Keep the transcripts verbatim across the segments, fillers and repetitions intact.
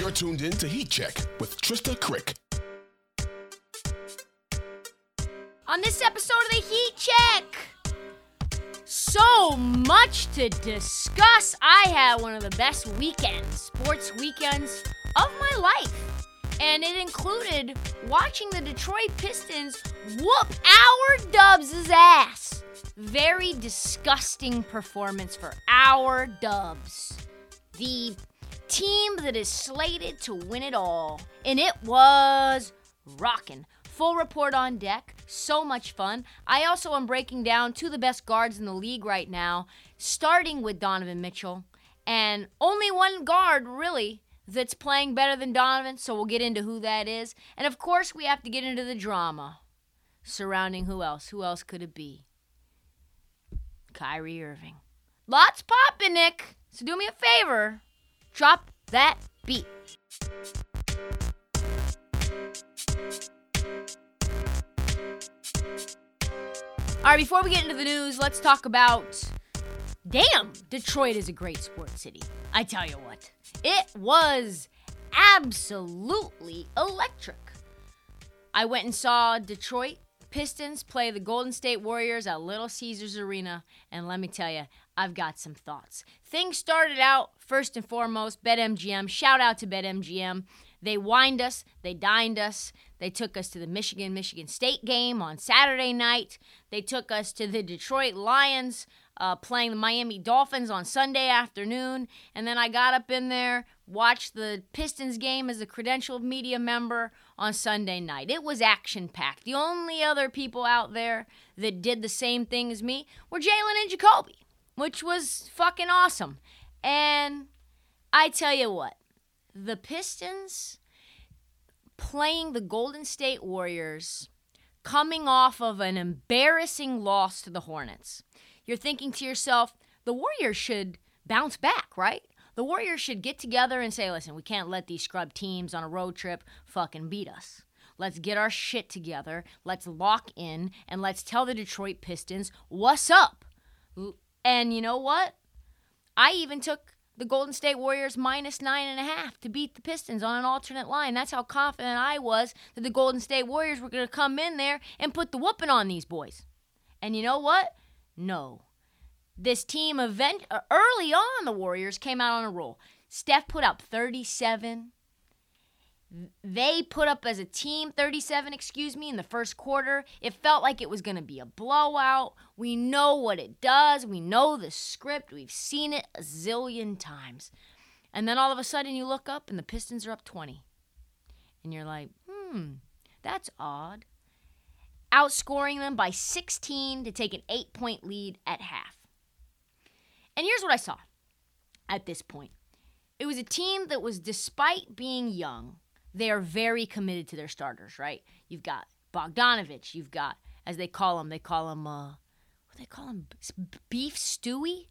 You're tuned in to Heat Check with Trista Crick. On this episode of the Heat Check, so much to discuss. I had one of the best weekends, sports weekends of my life. And it included watching the Detroit Pistons whoop our Dubs' ass. Very disgusting performance for our Dubs. The team that is slated to win it all, and it was rockin'. Full report on deck, so much fun. I also am breaking down two of the best guards in the league right now, starting with Donovan Mitchell, and only one guard really that's playing better than Donovan, so we'll get into who that is. And of course we have to get into the drama surrounding who else, who else could it be? Kyrie Irving. Lots poppin', Nick, so do me a favor. Drop that beat. All right, before we get into the news, let's talk about... Damn, Detroit is a great sports city. I tell you what, it was absolutely electric. I went and saw Detroit Pistons play the Golden State Warriors at Little Caesars Arena, and let me tell you, I've got some thoughts. Things started out, first and foremost, BetMGM. Shout out to BetMGM. They wined us. They dined us. They took us to the Michigan-Michigan State game on Saturday night. They took us to the Detroit Lions uh, playing the Miami Dolphins on Sunday afternoon. And then I got up in there, watched the Pistons game as a credentialed media member on Sunday night. It was action-packed. The only other people out there that did the same thing as me were Jalen and Jacoby, which was fucking awesome. And I tell you what, the Pistons playing the Golden State Warriors, coming off of an embarrassing loss to the Hornets. You're thinking to yourself, the Warriors should bounce back, right? The Warriors should get together and say, listen, we can't let these scrub teams on a road trip fucking beat us. Let's get our shit together. Let's lock in and let's tell the Detroit Pistons what's up. And you know what? I even took the Golden State Warriors minus nine and a half to beat the Pistons on an alternate line. That's how confident I was that the Golden State Warriors were going to come in there and put the whooping on these boys. And you know what? No. This team event uh, early on, the Warriors came out on a roll. Steph put up thirty-seven. They put up as a team thirty-seven, excuse me, in the first quarter. It felt like it was going to be a blowout. We know what it does. We know the script. We've seen it a zillion times. And then all of a sudden you look up and the Pistons are up twenty. And you're like, hmm, that's odd. Outscoring them by sixteen to take an eight-point lead at half. And here's what I saw at this point. It was a team that was, despite being young, they are very committed to their starters, right? You've got Bogdanovic. You've got, as they call him, they call him, uh, what do they call him? Beef Stewie?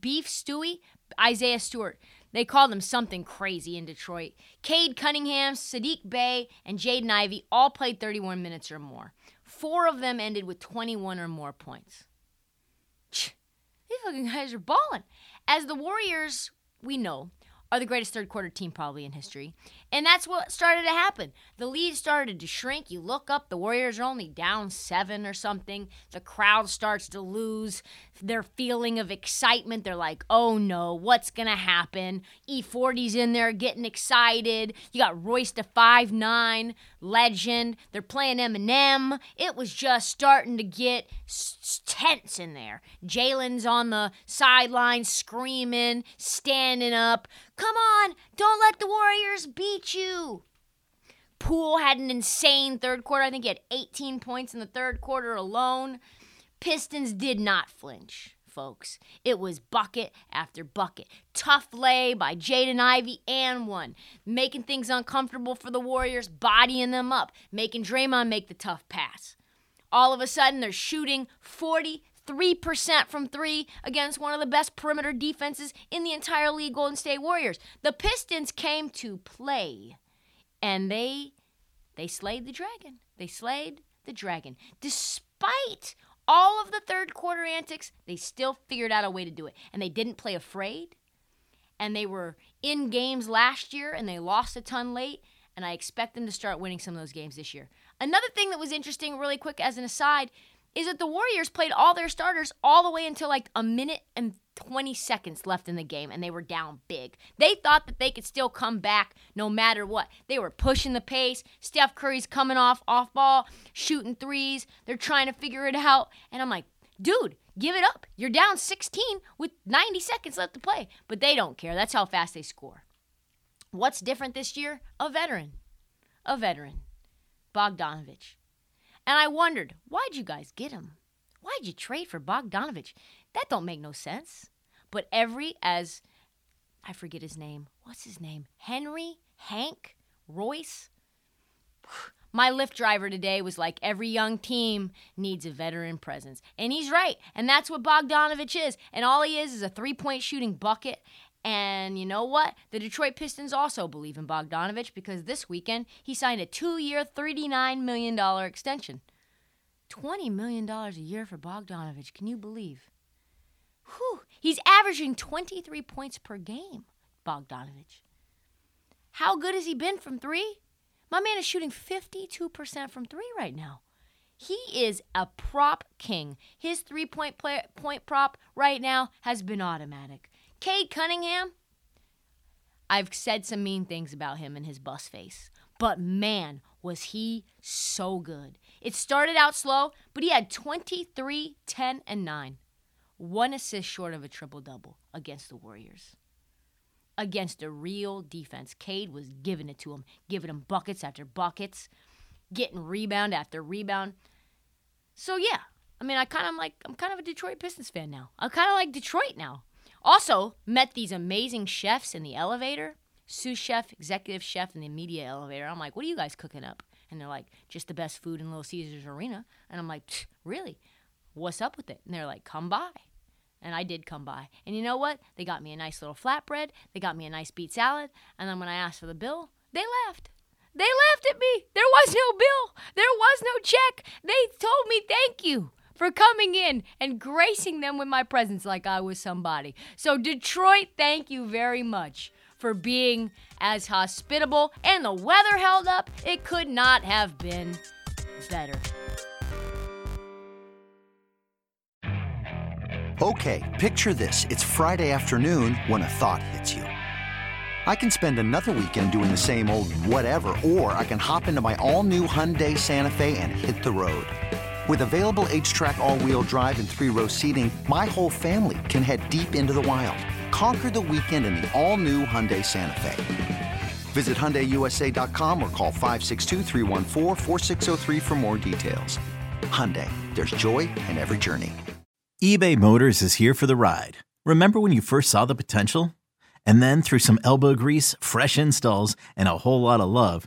Beef Stewie? Isaiah Stewart. They called him something crazy in Detroit. Cade Cunningham, Sadiq Bey, and Jaden Ivey all played thirty-one minutes or more. Four of them ended with twenty-one or more points. you guys are balling. As the Warriors, we know, are the greatest third-quarter team probably in history. And that's what started to happen. The lead started to shrink. You look up, the Warriors are only down seven or something. The crowd starts to lose their feeling of excitement. They're like, oh, no, what's going to happen? E forty's in there getting excited. You got Royce to five nine, legend. They're playing Eminem. It was just starting to get s- tense in there. Jalen's on the sideline screaming, standing up. Come on, don't let the Warriors beat you. Poole had an insane third quarter. I think he had eighteen points in the third quarter alone. Pistons did not flinch, folks. It was bucket after bucket. Tough lay by Jaden Ivey and one. Making things uncomfortable for the Warriors, bodying them up. Making Draymond make the tough pass. All of a sudden, they're shooting forty percent. three percent from three against one of the best perimeter defenses in the entire league, Golden State Warriors. The Pistons came to play, and they they slayed the dragon. They slayed the dragon. Despite all of the third quarter antics, they still figured out a way to do it, and they didn't play afraid, and they were in games last year, and they lost a ton late, and I expect them to start winning some of those games this year. Another thing that was interesting, really quick as an aside, is that the Warriors played all their starters all the way until like a minute and twenty seconds left in the game, and they were down big. They thought that they could still come back no matter what. They were pushing the pace. Steph Curry's coming off off ball, shooting threes. They're trying to figure it out. And I'm like, dude, give it up. You're down sixteen with ninety seconds left to play. But they don't care. That's how fast they score. What's different this year? A veteran. A veteran. Bogdanovic. And I wondered, why'd you guys get him? Why'd you trade for Bogdanovic? That don't make no sense. But every, as, I forget his name. What's his name? Henry? Hank? Royce? My Lyft driver today was like, every young team needs a veteran presence. And he's right. And that's what Bogdanovic is. And all he is is a three-point shooting bucket. And you know what? The Detroit Pistons also believe in Bogdanovic because this weekend he signed a two-year, thirty-nine million dollars extension. twenty million dollars a year for Bogdanovic. Can you believe? Whew. He's averaging twenty-three points per game, Bogdanovic. How good has he been from three? My man is shooting fifty-two percent from three right now. He is a prop king. His three-point play, point prop right now has been automatic. Cade Cunningham, I've said some mean things about him and his bus face, but man, was he so good. It started out slow, but he had twenty-three, ten, and nine. One assist short of a triple-double against the Warriors. Against a real defense, Cade was giving it to him, giving him buckets after buckets, getting rebound after rebound. So yeah, I mean, I kind of like, I'm kind of a Detroit Pistons fan now. I kind of like Detroit now. Also, met these amazing chefs in the elevator, sous chef, executive chef in the media elevator. I'm like, what are you guys cooking up? And they're like, just the best food in Little Caesars Arena. And I'm like, really? What's up with it? And they're like, come by. And I did come by. And you know what? They got me a nice little flatbread. They got me a nice beet salad. And then when I asked for the bill, they laughed. They laughed at me. There was no bill. There was no check. They told me thank you for coming in and gracing them with my presence like I was somebody. So Detroit, thank you very much for being as hospitable. And the weather held up. It could not have been better. Okay, picture this. It's Friday afternoon when a thought hits you. I can spend another weekend doing the same old whatever, or I can hop into my all-new Hyundai Santa Fe and hit the road. With available H Track all-wheel drive and three-row seating, my whole family can head deep into the wild. Conquer the weekend in the all-new Hyundai Santa Fe. Visit Hyundai U S A dot com or call five six two, three one four, four six zero three for more details. Hyundai, there's joy in every journey. eBay Motors is here for the ride. Remember when you first saw the potential? And then through some elbow grease, fresh installs, and a whole lot of love,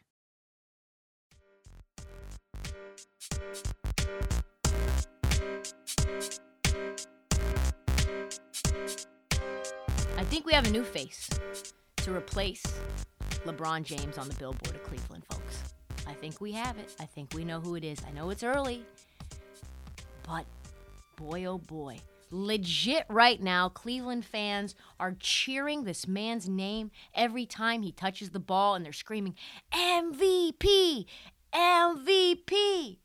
I think we have a new face to replace LeBron James on the billboard of Cleveland, folks. I think we have it. I think we know who it is. I know it's early, but boy, oh boy. Legit right now, Cleveland fans are cheering this man's name every time he touches the ball, and they're screaming, M V P! M V P!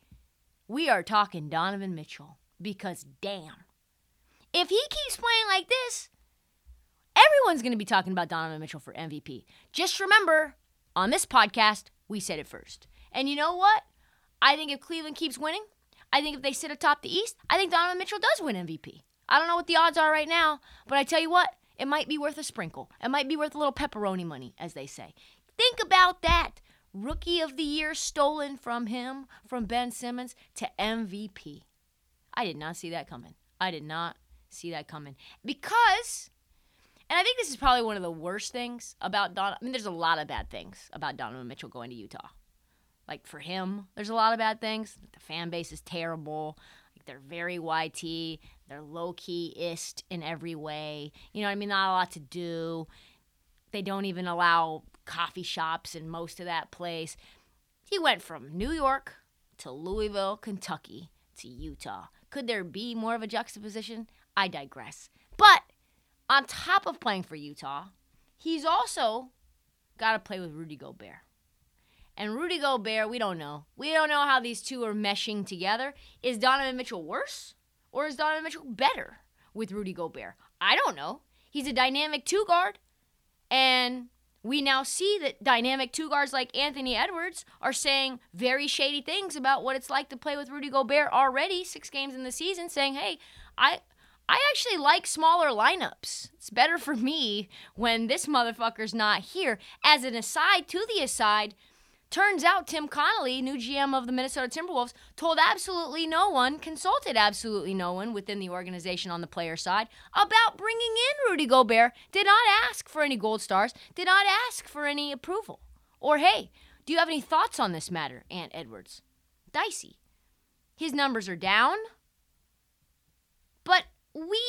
We are talking Donovan Mitchell, because damn. If he keeps playing like this, everyone's going to be talking about Donovan Mitchell for M V P. Just remember, on this podcast, we said it first. And you know what? I think if Cleveland keeps winning, I think if they sit atop the East, I think Donovan Mitchell does win M V P. I don't know what the odds are right now, but I tell you what, it might be worth a sprinkle. It might be worth a little pepperoni money, as they say. Think about that. Rookie of the year stolen from him, from Ben Simmons, to M V P. I did not see that coming. I did not see that coming. Because, and I think this is probably one of the worst things about Donovan. I mean, there's a lot of bad things about Donovan Mitchell going to Utah. Like, for him, there's a lot of bad things. The fan base is terrible. Like, they're very Y T. They're low-key-ist in every way. You know what I mean? Not a lot to do. They don't even allow coffee shops in most of that place. He went from New York to Louisville, Kentucky, to Utah. Could there be more of a juxtaposition? I digress. But on top of playing for Utah, he's also got to play with Rudy Gobert. And Rudy Gobert, we don't know. We don't know how these two are meshing together. Is Donovan Mitchell worse or is Donovan Mitchell better with Rudy Gobert? I don't know. He's a dynamic two-guard, and we now see that dynamic two-guards like Anthony Edwards are saying very shady things about what it's like to play with Rudy Gobert already, six games in the season, saying, hey, I I actually like smaller lineups. It's better for me when this motherfucker's not here. As an aside to the aside, turns out Tim Connelly, new G M of the Minnesota Timberwolves, told absolutely no one, consulted absolutely no one within the organization on the player side about bringing in Rudy Gobert, did not ask for any gold stars, did not ask for any approval. Or, hey, do you have any thoughts on this matter, Ant Edwards? Dicey. His numbers are down, but we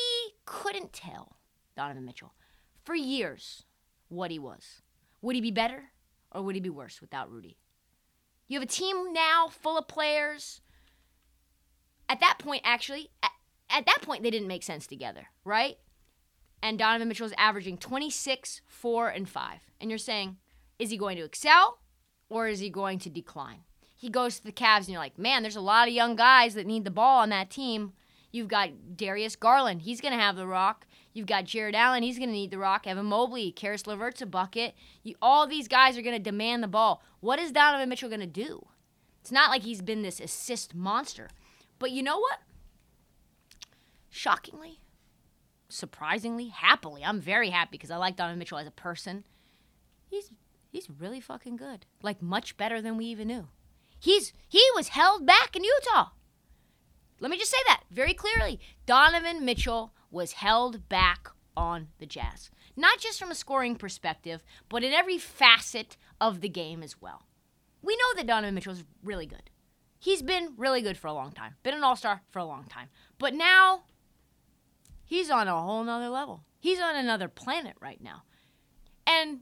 couldn't tell Donovan Mitchell for years what he was. Would he be better? Or would he be worse without Rudy? You have a team now full of players. At that point, actually, at, at that point, they didn't make sense together, right? And Donovan Mitchell is averaging twenty-six, four, and five. And you're saying, is he going to excel or is he going to decline? He goes to the Cavs and you're like, man, there's a lot of young guys that need the ball on that team. You've got Darius Garland. He's going to have the rock. You've got Jared Allen. He's going to need the rock. Evan Mobley, Karis LeVert's a bucket. You, all these guys are going to demand the ball. What is Donovan Mitchell going to do? It's not like he's been this assist monster. But you know what? Shockingly, surprisingly, happily, I'm very happy because I like Donovan Mitchell as a person. He's he's really fucking good. Like, much better than we even knew. He's he was held back in Utah. Let me just say that very clearly. Donovan Mitchell was held back on the Jazz. Not just from a scoring perspective, but in every facet of the game as well. We know that Donovan Mitchell is really good. He's been really good for a long time. Been an all-star for a long time. But now, he's on a whole nother level. He's on another planet right now. And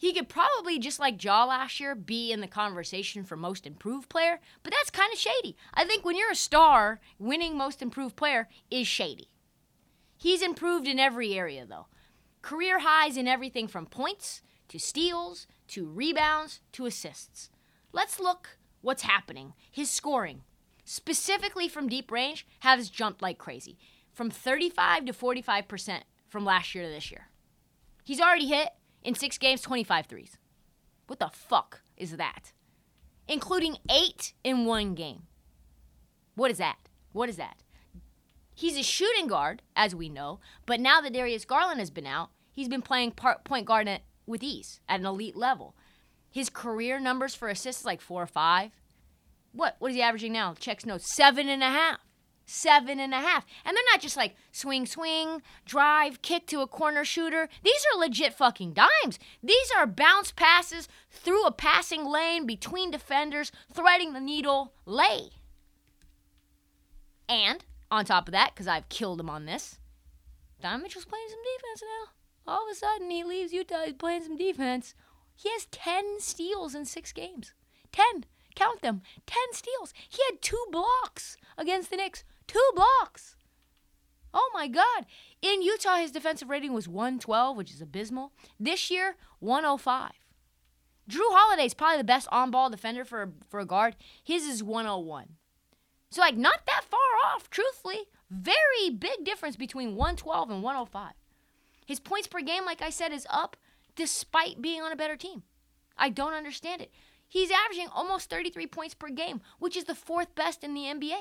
he could probably, just like Ja last year, be in the conversation for most improved player, but that's kind of shady. I think when you're a star, winning most improved player is shady. He's improved in every area, though. Career highs in everything from points to steals to rebounds to assists. Let's look what's happening. His scoring, specifically from deep range, has jumped like crazy. From thirty-five to forty-five percent from last year to this year. He's already hit, in six games, twenty-five threes. What the fuck is that? including eight in one game. What is that? What is that? He's a shooting guard, as we know, but now that Darius Garland has been out, he's been playing part point guard at, with ease at an elite level. His career numbers for assists like four or five. What? What is he averaging now? Checks no, seven and a half. Seven and a half. And they're not just like swing, swing, drive, kick to a corner shooter. These are legit fucking dimes. These are bounce passes through a passing lane between defenders, threading the needle, lay. And on top of that, because I've killed him on this, Donovan Mitchell's playing some defense now. All of a sudden, he leaves Utah, he's playing some defense. He has ten steals in six games. ten. Count them. ten steals. He had two blocks against the Knicks. Two blocks. Oh, my God. In Utah, his defensive rating was one twelve, which is abysmal. This year, one oh five. Drew Holiday's probably the best on-ball defender for a, for a guard. His is one oh one. So, like, not that far off, truthfully. Very big difference between one twelve and one oh five. His points per game, like I said, is up despite being on a better team. I don't understand it. He's averaging almost thirty-three points per game, which is the fourth best in the N B A.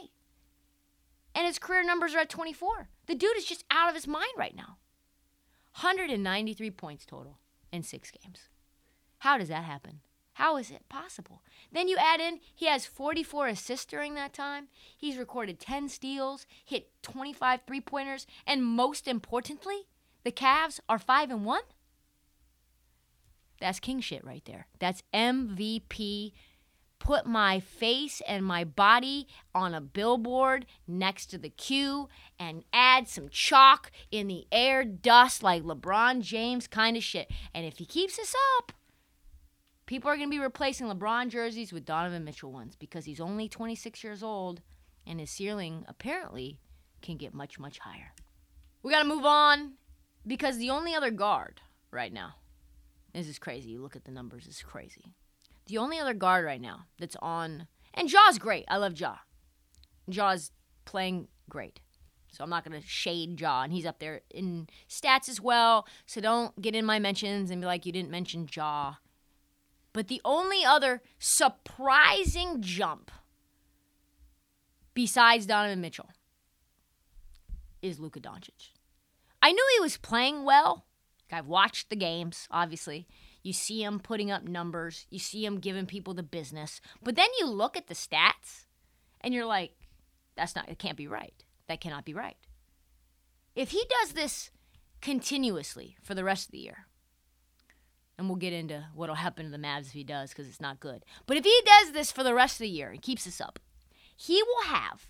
And his career numbers are at twenty-four. The dude is just out of his mind right now. one hundred ninety-three points total in six games. How does that happen? How is it possible? Then you add in, he has forty-four assists during that time. He's recorded ten steals, hit twenty-five three-pointers, and most importantly, the Cavs are five and one. That's king shit right there. That's M V P. Put my face and my body on a billboard next to the Q and add some chalk in the air, dust like LeBron James kind of shit. And if he keeps this up, people are going to be replacing LeBron jerseys with Donovan Mitchell ones because he's only twenty-six years old and his ceiling apparently can get much, much higher. We got to move on because the only other guard right now, this is crazy. You look at the numbers, it's crazy. The only other guard right now that's on, and Ja's great. I love Ja. Ja's playing great. So I'm not going to shade Ja, and he's up there in stats as well. So don't get in my mentions and be like, you didn't mention Ja. But the only other surprising jump besides Donovan Mitchell is Luka Doncic. I knew he was playing well. I've watched the games, obviously. You see him putting up numbers. You see him giving people the business. But then you look at the stats, and you're like, that's not, it can't be right. That cannot be right. If he does this continuously for the rest of the year, and we'll get into what'll happen to the Mavs if he does, because it's not good. But if he does this for the rest of the year and keeps this up, he will have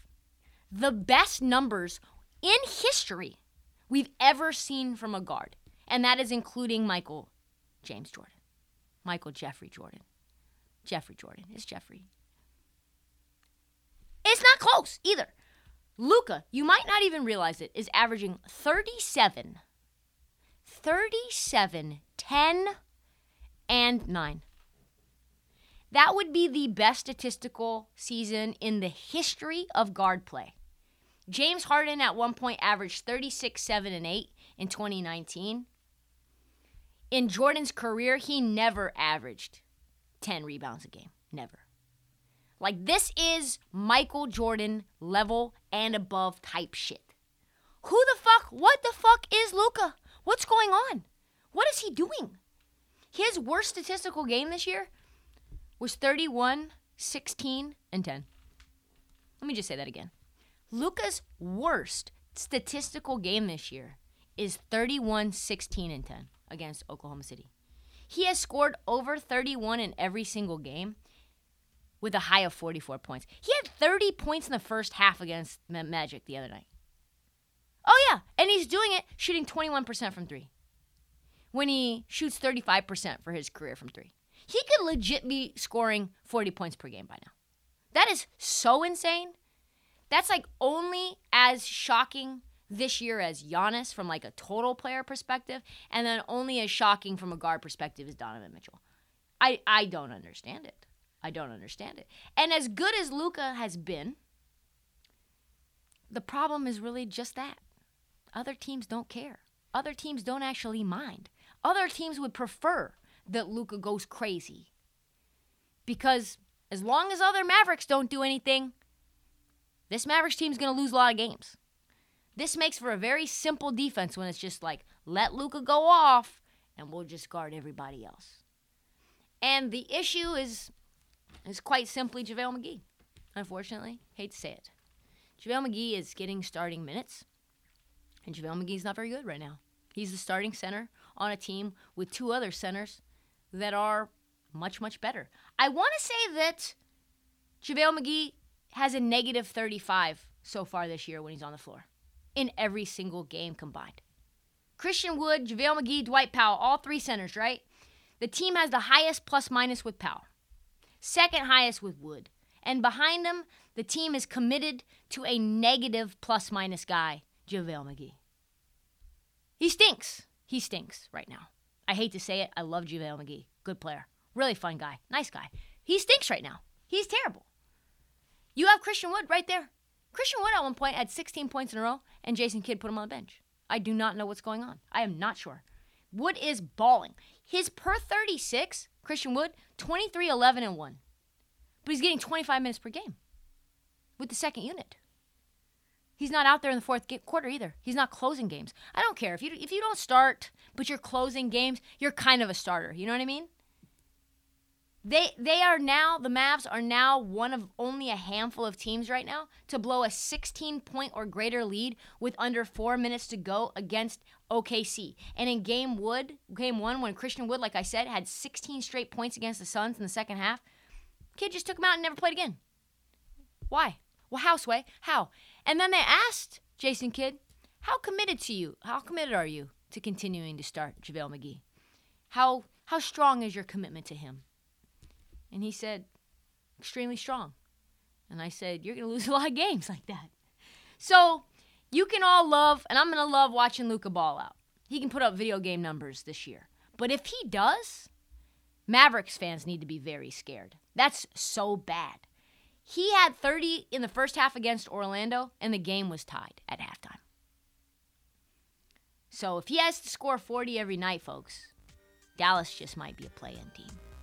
the best numbers in history we've ever seen from a guard. And that is including Michael James Jordan. Michael Jeffrey Jordan. Jeffrey Jordan. It's Jeffrey. It's not close either. Luka, you might not even realize it, is averaging thirty-seven, thirty-seven, ten, and nine. That would be the best statistical season in the history of guard play. James Harden at one point averaged thirty-six, seven, and eight in twenty nineteen. In Jordan's career, he never averaged ten rebounds a game. Never. Like, this is Michael Jordan level and above type shit. Who the fuck, what the fuck is Luka? What's going on? What is he doing? His worst statistical game this year was thirty-one, sixteen, and ten. Let me just say that again. Luka's worst statistical game this year is thirty-one, sixteen, and ten against Oklahoma City. He has scored over thirty-one in every single game with a high of forty-four points. He had thirty points in the first half against Magic the other night. Oh, yeah, and he's doing it shooting twenty-one percent from three when he shoots thirty-five percent for his career from three. He could legit be scoring forty points per game by now. That is so insane. That's like only as shocking this year as Giannis from like a total player perspective, and then only as shocking from a guard perspective is Donovan Mitchell. I, I don't understand it. I don't understand it. And as good as Luka has been, the problem is really just that. Other teams don't care. Other teams don't actually mind. Other teams would prefer that Luka goes crazy because As long as other Mavericks don't do anything, this Mavericks team's going to lose a lot of games. This makes for a very simple defense when it's just like, let Luka go off, and we'll just guard everybody else. And the issue is, is quite simply JaVale McGee. Unfortunately, hate to say it. JaVale McGee is getting starting minutes, and JaVale McGee's not very good right now. He's the starting center on a team with two other centers that are much, much better. I want to say that JaVale McGee has a negative thirty-five so far this year when he's on the floor in every single game combined. Christian Wood, JaVale McGee, Dwight Powell, all three centers, right? The team has the highest plus-minus with Powell, second highest with Wood. And behind him, the team is committed to a negative plus-minus guy, JaVale McGee. He stinks. He stinks right now. I hate to say it. I love JaVale McGee. Good player. Really fun guy. Nice guy. He stinks right now. He's terrible. You have Christian Wood right there. Christian Wood at one point had sixteen points in a row, and Jason Kidd put him on the bench. I do not know what's going on. I am not sure. Wood is balling. His per thirty-six, Christian Wood, twenty-three, eleven, and one. But he's getting twenty-five minutes per game with the second unit. He's not out there in the fourth quarter either. He's not closing games. I don't care. If you if you don't start, but you're closing games, you're kind of a starter. You know what I mean? They they are now, the Mavs are now one of only a handful of teams right now to blow a sixteen-point or greater lead with under four minutes to go against O K C. And in game, Wood, game one, when Christian Wood, like I said, had sixteen straight points against the Suns in the second half, Kid just took him out and never played again. Why? Well, how, Sway? How? And then they asked Jason Kidd, how committed to you? How committed are you to continuing to start JaVale McGee? How how strong is your commitment to him? And he said, extremely strong. And I said, you're going to lose a lot of games like that. So you can all love, and I'm going to love watching Luka ball out. He can put up video game numbers this year. But if he does, Mavericks fans need to be very scared. That's so bad. He had thirty in the first half against Orlando, and the game was tied at halftime. So if he has to score forty every night, folks, Dallas just might be a play-in team.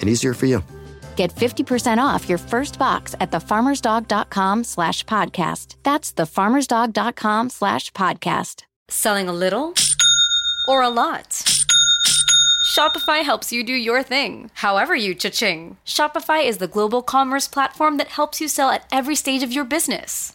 and easier for you. Get fifty percent off your first box at thefarmersdog.com slash podcast. That's thefarmersdog.com slash podcast. Selling a little or a lot? Shopify helps you do your thing, however you cha-ching. Shopify is the global commerce platform that helps you sell at every stage of your business.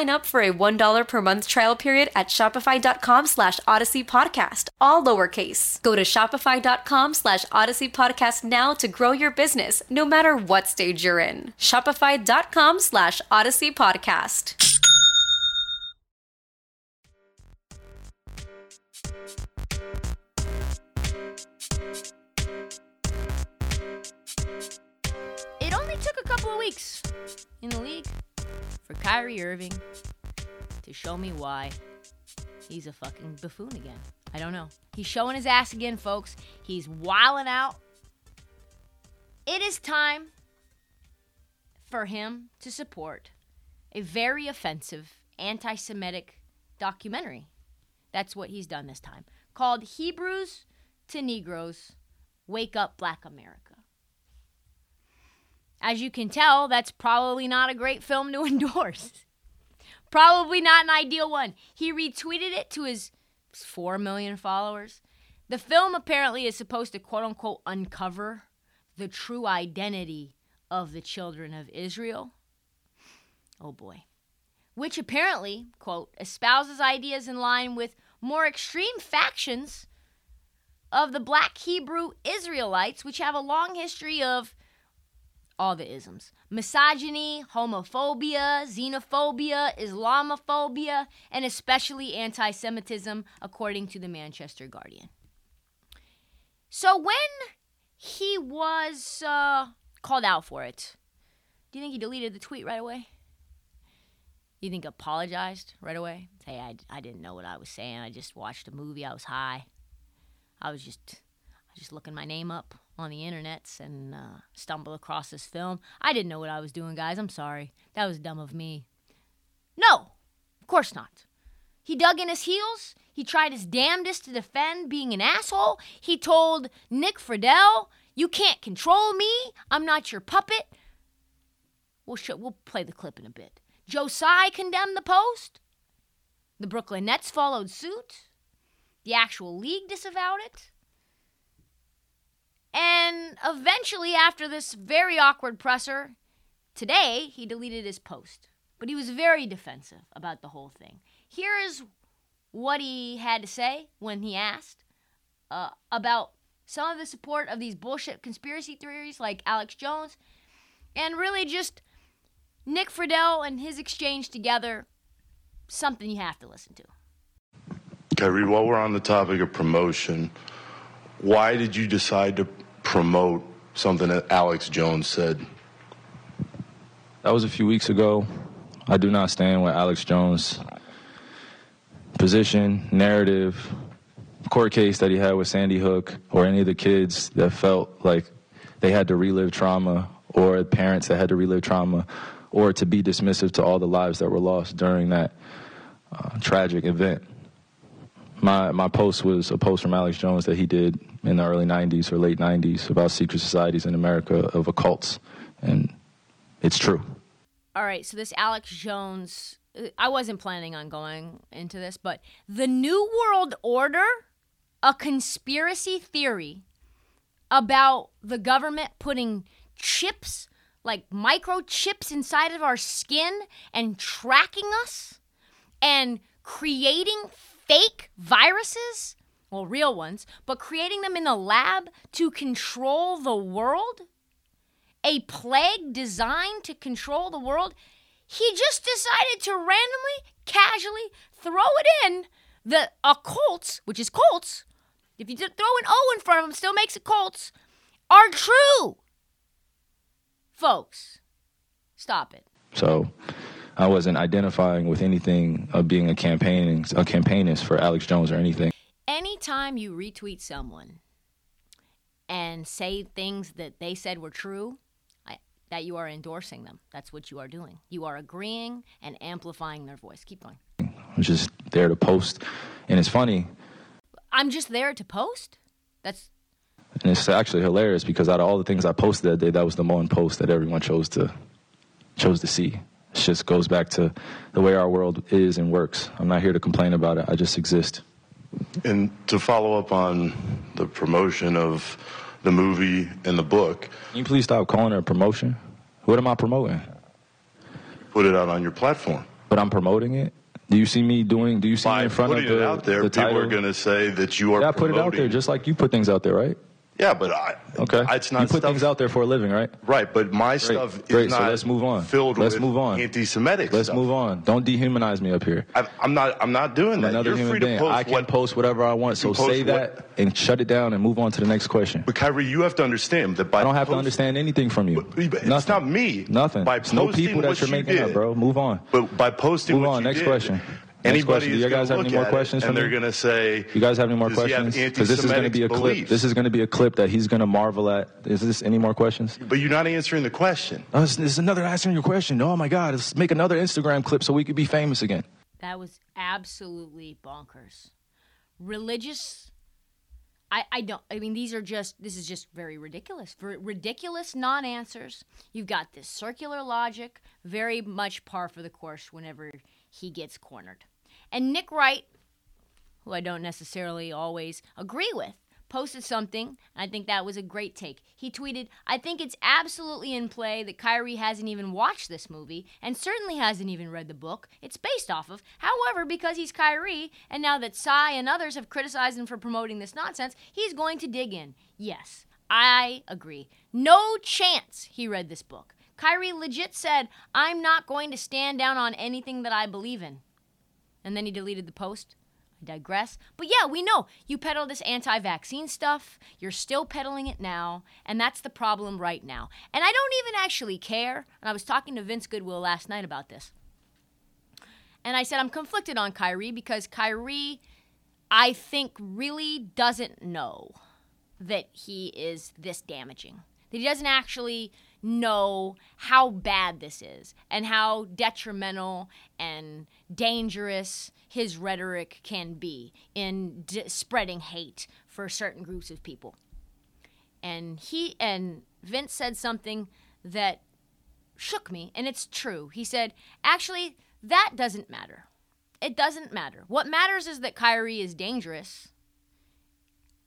up for a one dollar per month trial period at shopify.com slash Odyssey Podcast, all lowercase. Go to shopify.com slash Odyssey Podcast now to grow your business, no matter what stage you're in. Shopify.com slash Odyssey Podcast. Couple of weeks in the league for Kyrie Irving to show me why he's a fucking buffoon again. I don't know. He's showing his ass again, folks. He's wilding out. It is time for him to support a very offensive, anti-Semitic documentary. That's what he's done this time. Called Hebrews to Negroes, Wake Up Black America. As you can tell, that's probably not a great film to endorse. Probably not an ideal one. He retweeted it to his four million followers. The film apparently is supposed to quote-unquote uncover the true identity of the children of Israel. Oh boy. Which apparently, quote, espouses ideas in line with more extreme factions of the black Hebrew Israelites, which have a long history of all the isms. Misogyny, homophobia, xenophobia, Islamophobia, and especially anti-Semitism, according to the Manchester Guardian. So when he was uh, called out for it, do you think he deleted the tweet right away? You think apologized right away? Hey, I, I didn't know what I was saying. I just watched a movie. I was high. I was just I was just looking my name up on the internets and uh, stumbled across this film. I didn't know what I was doing, guys. I'm sorry. That was dumb of me. No, of course not. He dug in his heels. He tried his damnedest to defend being an asshole. He told Nick Friedel, you can't control me. I'm not your puppet. We'll, show, we'll play the clip in a bit. Josiah condemned the post. The Brooklyn Nets followed suit. The actual league disavowed it. And eventually, after this very awkward presser, today he deleted his post. But he was very defensive about the whole thing. Here is what he had to say when he asked uh, about some of the support of these bullshit conspiracy theories like Alex Jones and really just Nick Friedel and his exchange together, something you have to listen to. Okay, Reed, while we're on the topic of promotion, why did you decide to promote something that Alex Jones said? That was a few weeks ago. I do not stand with Alex Jones' position, narrative, court case that he had with Sandy Hook or any of the kids that felt like they had to relive trauma or parents that had to relive trauma, or to be dismissive to all the lives that were lost during that uh, tragic event. My my post was a post from Alex Jones that he did in the early nineties or late nineties about secret societies in America of occults, and it's true. All right, so this Alex Jones, I wasn't planning on going into this, but the New World Order, a conspiracy theory about the government putting chips, like microchips inside of our skin and tracking us and creating fake viruses, well, real ones, but creating them in the lab to control the world, a plague designed to control the world. He just decided to randomly, casually throw it in the occults, which is cults. If you throw an O in front of them, still makes it cults, are true. Folks, stop it. So I wasn't identifying with anything of being a campaigning, a campaignist for Alex Jones or anything. Anytime you retweet someone and say things that they said were true, I, that you are endorsing them. That's what you are doing. You are agreeing and amplifying their voice. Keep going. I'm just there to post. And it's funny. I'm just there to post? That's... And it's actually hilarious because out of all the things I posted that day, that was the one post that everyone chose to chose to see. It just goes back to the way our world is and works. I'm not here to complain about it. I just exist. And to follow up on the promotion of the movie and the book. Can you please stop calling it a promotion? What am I promoting? Put it out on your platform. But I'm promoting it? Do you see me doing, do you see By me in front of the, it out there, the title? People are going to say that you are yeah, promoting. Yeah, I put it out there just like you put things out there, right? Yeah, but I, okay. I, it's not. You put stuff, things out there for a living, right? Right, but my Great. stuff is Great. not so let's move on. filled let's with move on. anti-Semitic let's stuff. Let's move on. Don't dehumanize me up here. I, I'm not. I'm not doing I'm that. Another You're human free being. To post. I can what, post whatever I want. So say that what, and shut it down and move on to the next question. But Kyrie, you have to understand that by I don't have post, to understand anything from you. But, but it's Nothing. not me. Nothing. By it's no people that you're you making did, up, bro. Move on. But by posting, move what on. You next did, question. Anybody do you guys have any more questions? And they're going to say, "You guys have any more questions?" Because this is going to be a clip. This is going to be a clip that he's going to marvel at. Is this any more questions? But you're not answering the question. Oh, this is another answering your question. Oh my God! Let's make another Instagram clip so we could be famous again. That was absolutely bonkers. Religious. I, I don't. I mean, these are just. This is just very ridiculous. For ridiculous non-answers. You've got this circular logic. Very much par for the course. Whenever he gets cornered. And Nick Wright, who I don't necessarily always agree with, posted something, and I think that was a great take. He tweeted, "I think it's absolutely in play that Kyrie hasn't even watched this movie and certainly hasn't even read the book it's based off of. However, because he's Kyrie, and now that Cy and others have criticized him for promoting this nonsense, he's going to dig in. Yes, I agree. No chance he read this book. Kyrie legit said, I'm not going to stand down on anything that I believe in." And then he deleted the post. I digress. But yeah, we know. You peddle this anti-vaccine stuff. You're still peddling it now. And that's the problem right now. And I don't even actually care. And I was talking to Vince Goodwill last night about this. And I said, I'm conflicted on Kyrie because Kyrie, I think, really doesn't know that he is this damaging. That he doesn't actually know how bad this is and how detrimental and dangerous his rhetoric can be in d- spreading hate for certain groups of people. And he and Vince said something that shook me, and it's true. He said, actually, that doesn't matter. It doesn't matter. What matters is that Kyrie is dangerous,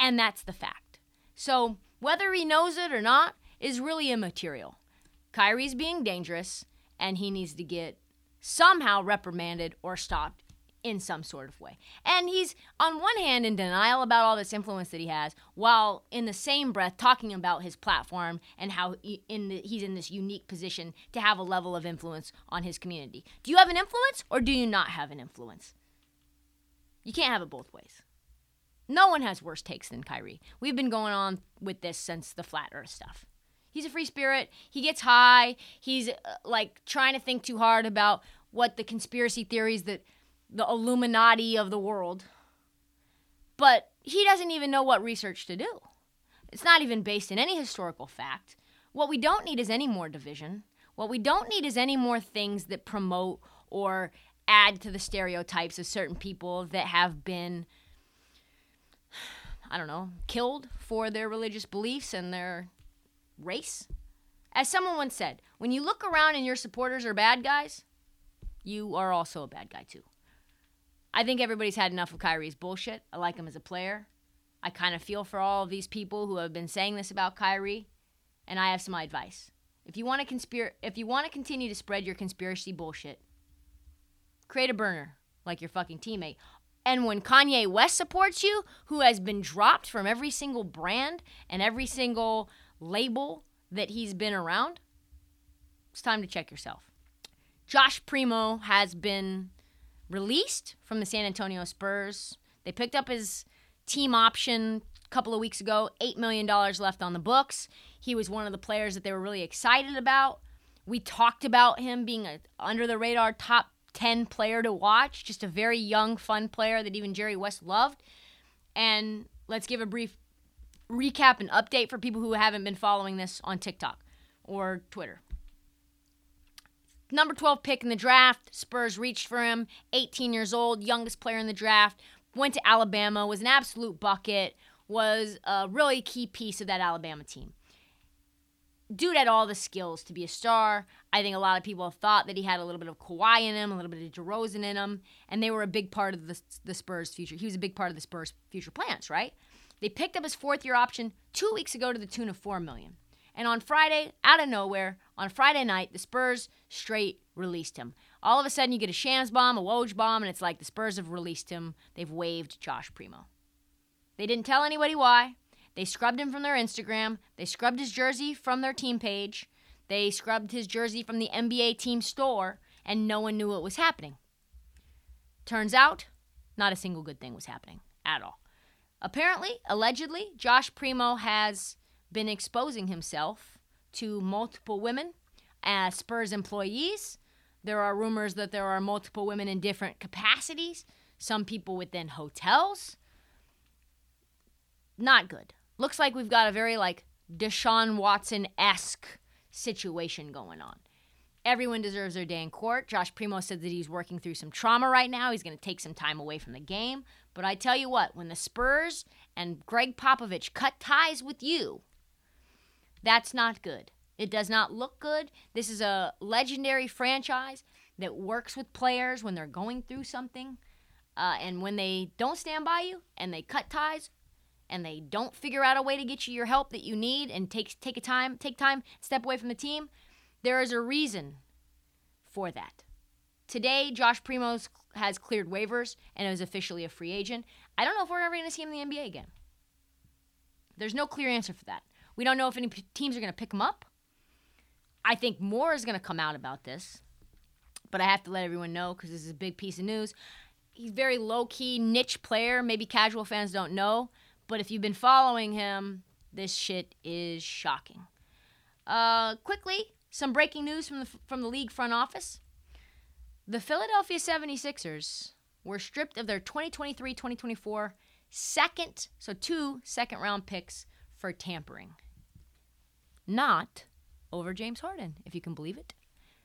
and that's the fact. So whether he knows it or not, is really immaterial. Kyrie's being dangerous, and he needs to get somehow reprimanded or stopped in some sort of way. And he's, on one hand, in denial about all this influence that he has, while in the same breath talking about his platform and how he, in the, he's in this unique position to have a level of influence on his community. Do you have an influence, or do you not have an influence? You can't have it both ways. No one has worse takes than Kyrie. We've been going on with this since the flat earth stuff. He's a free spirit. He gets high. He's, uh, like, trying to think too hard about what the conspiracy theories that the Illuminati of the world. But he doesn't even know what research to do. It's not even based in any historical fact. What we don't need is any more division. What we don't need is any more things that promote or add to the stereotypes of certain people that have been, I don't know, killed for their religious beliefs and their race. As someone once said, when you look around and your supporters are bad guys, you are also a bad guy too. I think everybody's had enough of Kyrie's bullshit. I like him as a player. I kind of feel for all of these people who have been saying this about Kyrie, and I have some advice. If you want to conspir- if you want to continue to spread your conspiracy bullshit, create a burner like your fucking teammate. And when Kanye West supports you, who has been dropped from every single brand and every single label that he's been around, it's time to check yourself. Josh Primo has been released from the San Antonio Spurs. They picked up his team option a couple of weeks ago, eight million dollars left on the books. He was one of the players that they were really excited about. We talked about him being an under-the-radar top ten player to watch, just a very young, fun player that even Jerry West loved. And let's give a brief recap and update for people who haven't been following this on TikTok or Twitter. Number twelve pick in the draft. Spurs reached for him. eighteen years old, youngest player in the draft. Went to Alabama, was an absolute bucket, was a really key piece of that Alabama team. Dude had all the skills to be a star. I think a lot of people thought that he had a little bit of Kawhi in him, a little bit of DeRozan in him, and they were a big part of the, the Spurs' future. He was a big part of the Spurs' future plans, right? They picked up his fourth-year option two weeks ago to the tune of four million dollars. And on Friday, out of nowhere, on Friday night, the Spurs straight released him. All of a sudden, you get a Shams bomb, a Woj bomb, and it's like the Spurs have released him. They've waived Josh Primo. They didn't tell anybody why. They scrubbed him from their Instagram. They scrubbed his jersey from their team page. They scrubbed his jersey from the N B A team store, and no one knew what was happening. Turns out, not a single good thing was happening at all. Apparently, allegedly, Josh Primo has been exposing himself to multiple women as Spurs employees There are rumors that there are multiple women in different capacities, some people within hotels. Not good. Looks like we've got a very, like, Deshaun Watson-esque situation going on. Everyone deserves their day in court. Josh Primo said that he's working through some trauma right now. He's going to take some time away from the game. But I tell you what, when the Spurs and Greg Popovich cut ties with you, that's not good. It does not look good. This is a legendary franchise that works with players when they're going through something. Uh, and when they don't stand by you and they cut ties and they don't figure out a way to get you your help that you need and take, take a time, take time, step away from the team, there is a reason for that. Today, Josh Primo has cleared waivers and is officially a free agent. I don't know if we're ever going to see him in the N B A again. There's no clear answer for that. We don't know if any p- teams are going to pick him up. I think more is going to come out about this, but I have to let everyone know because this is a big piece of news. He's a very low-key, niche player. Maybe casual fans don't know, but if you've been following him, this shit is shocking. Uh, quickly... Some breaking news from the from the league front office. The Philadelphia seventy-sixers were stripped of their twenty twenty-three twenty twenty-four second, so two second-round picks for tampering. Not over James Harden, if you can believe it.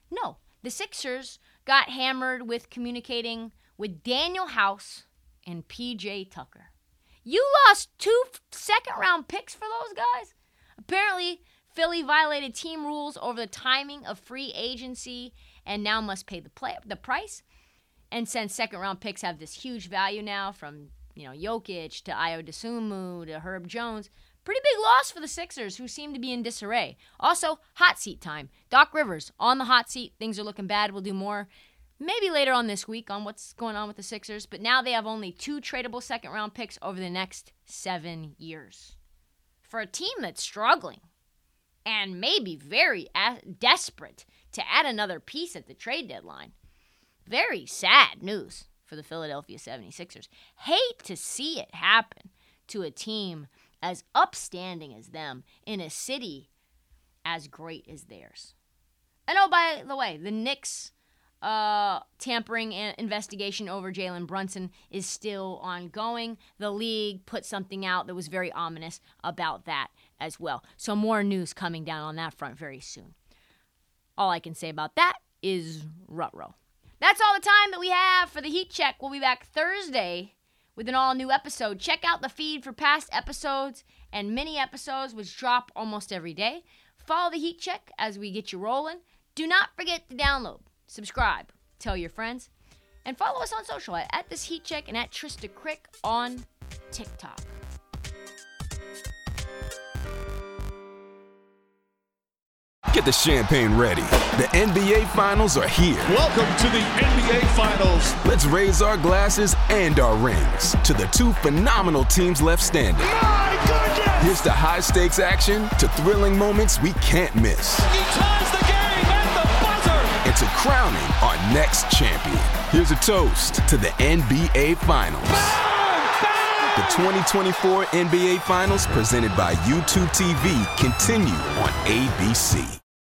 No, the Sixers got hammered with communicating with Daniel House and P J Tucker. You lost two second-round picks for those guys? Apparently... Philly violated team rules over the timing of free agency and now must pay the play, the price. And since second-round picks have this huge value now from, you know, Jokic to Ayo Dosunmu to Herb Jones, pretty big loss for the Sixers, who seem to be in disarray. Also, hot seat time. Doc Rivers on the hot seat. Things are looking bad. We'll do more maybe later on this week on what's going on with the Sixers. But now they have only two tradable second-round picks over the next seven years. For a team that's struggling. And maybe very a- desperate to add another piece at the trade deadline. Very sad news for the Philadelphia seventy-sixers. Hate to see it happen to a team as upstanding as them in a city as great as theirs. And oh, by the way, the Knicks uh, tampering investigation over Jalen Brunson is still ongoing. The league put something out that was very ominous about that as well. So more news coming down on that front very soon. All I can say about that is ruh-roh. That's all the time that we have for the Heat Check. We'll be back Thursday with an all-new episode. Check out the feed for past episodes and mini episodes, which drop almost every day. Follow the Heat Check as we get you rolling. Do not forget to download, subscribe, tell your friends, and follow us on social at, at This Heat Check and at Trista Crick on TikTok. Get the champagne ready. The N B A Finals are here. Welcome to the N B A Finals. Let's raise our glasses and our rings to the two phenomenal teams left standing. My goodness! Here's to high-stakes action, to thrilling moments we can't miss. He ties the game at the buzzer. And to crowning our next champion. Here's a toast to the N B A Finals. Bang! Bang! The twenty twenty-four N B A Finals presented by YouTube T V continue on A B C.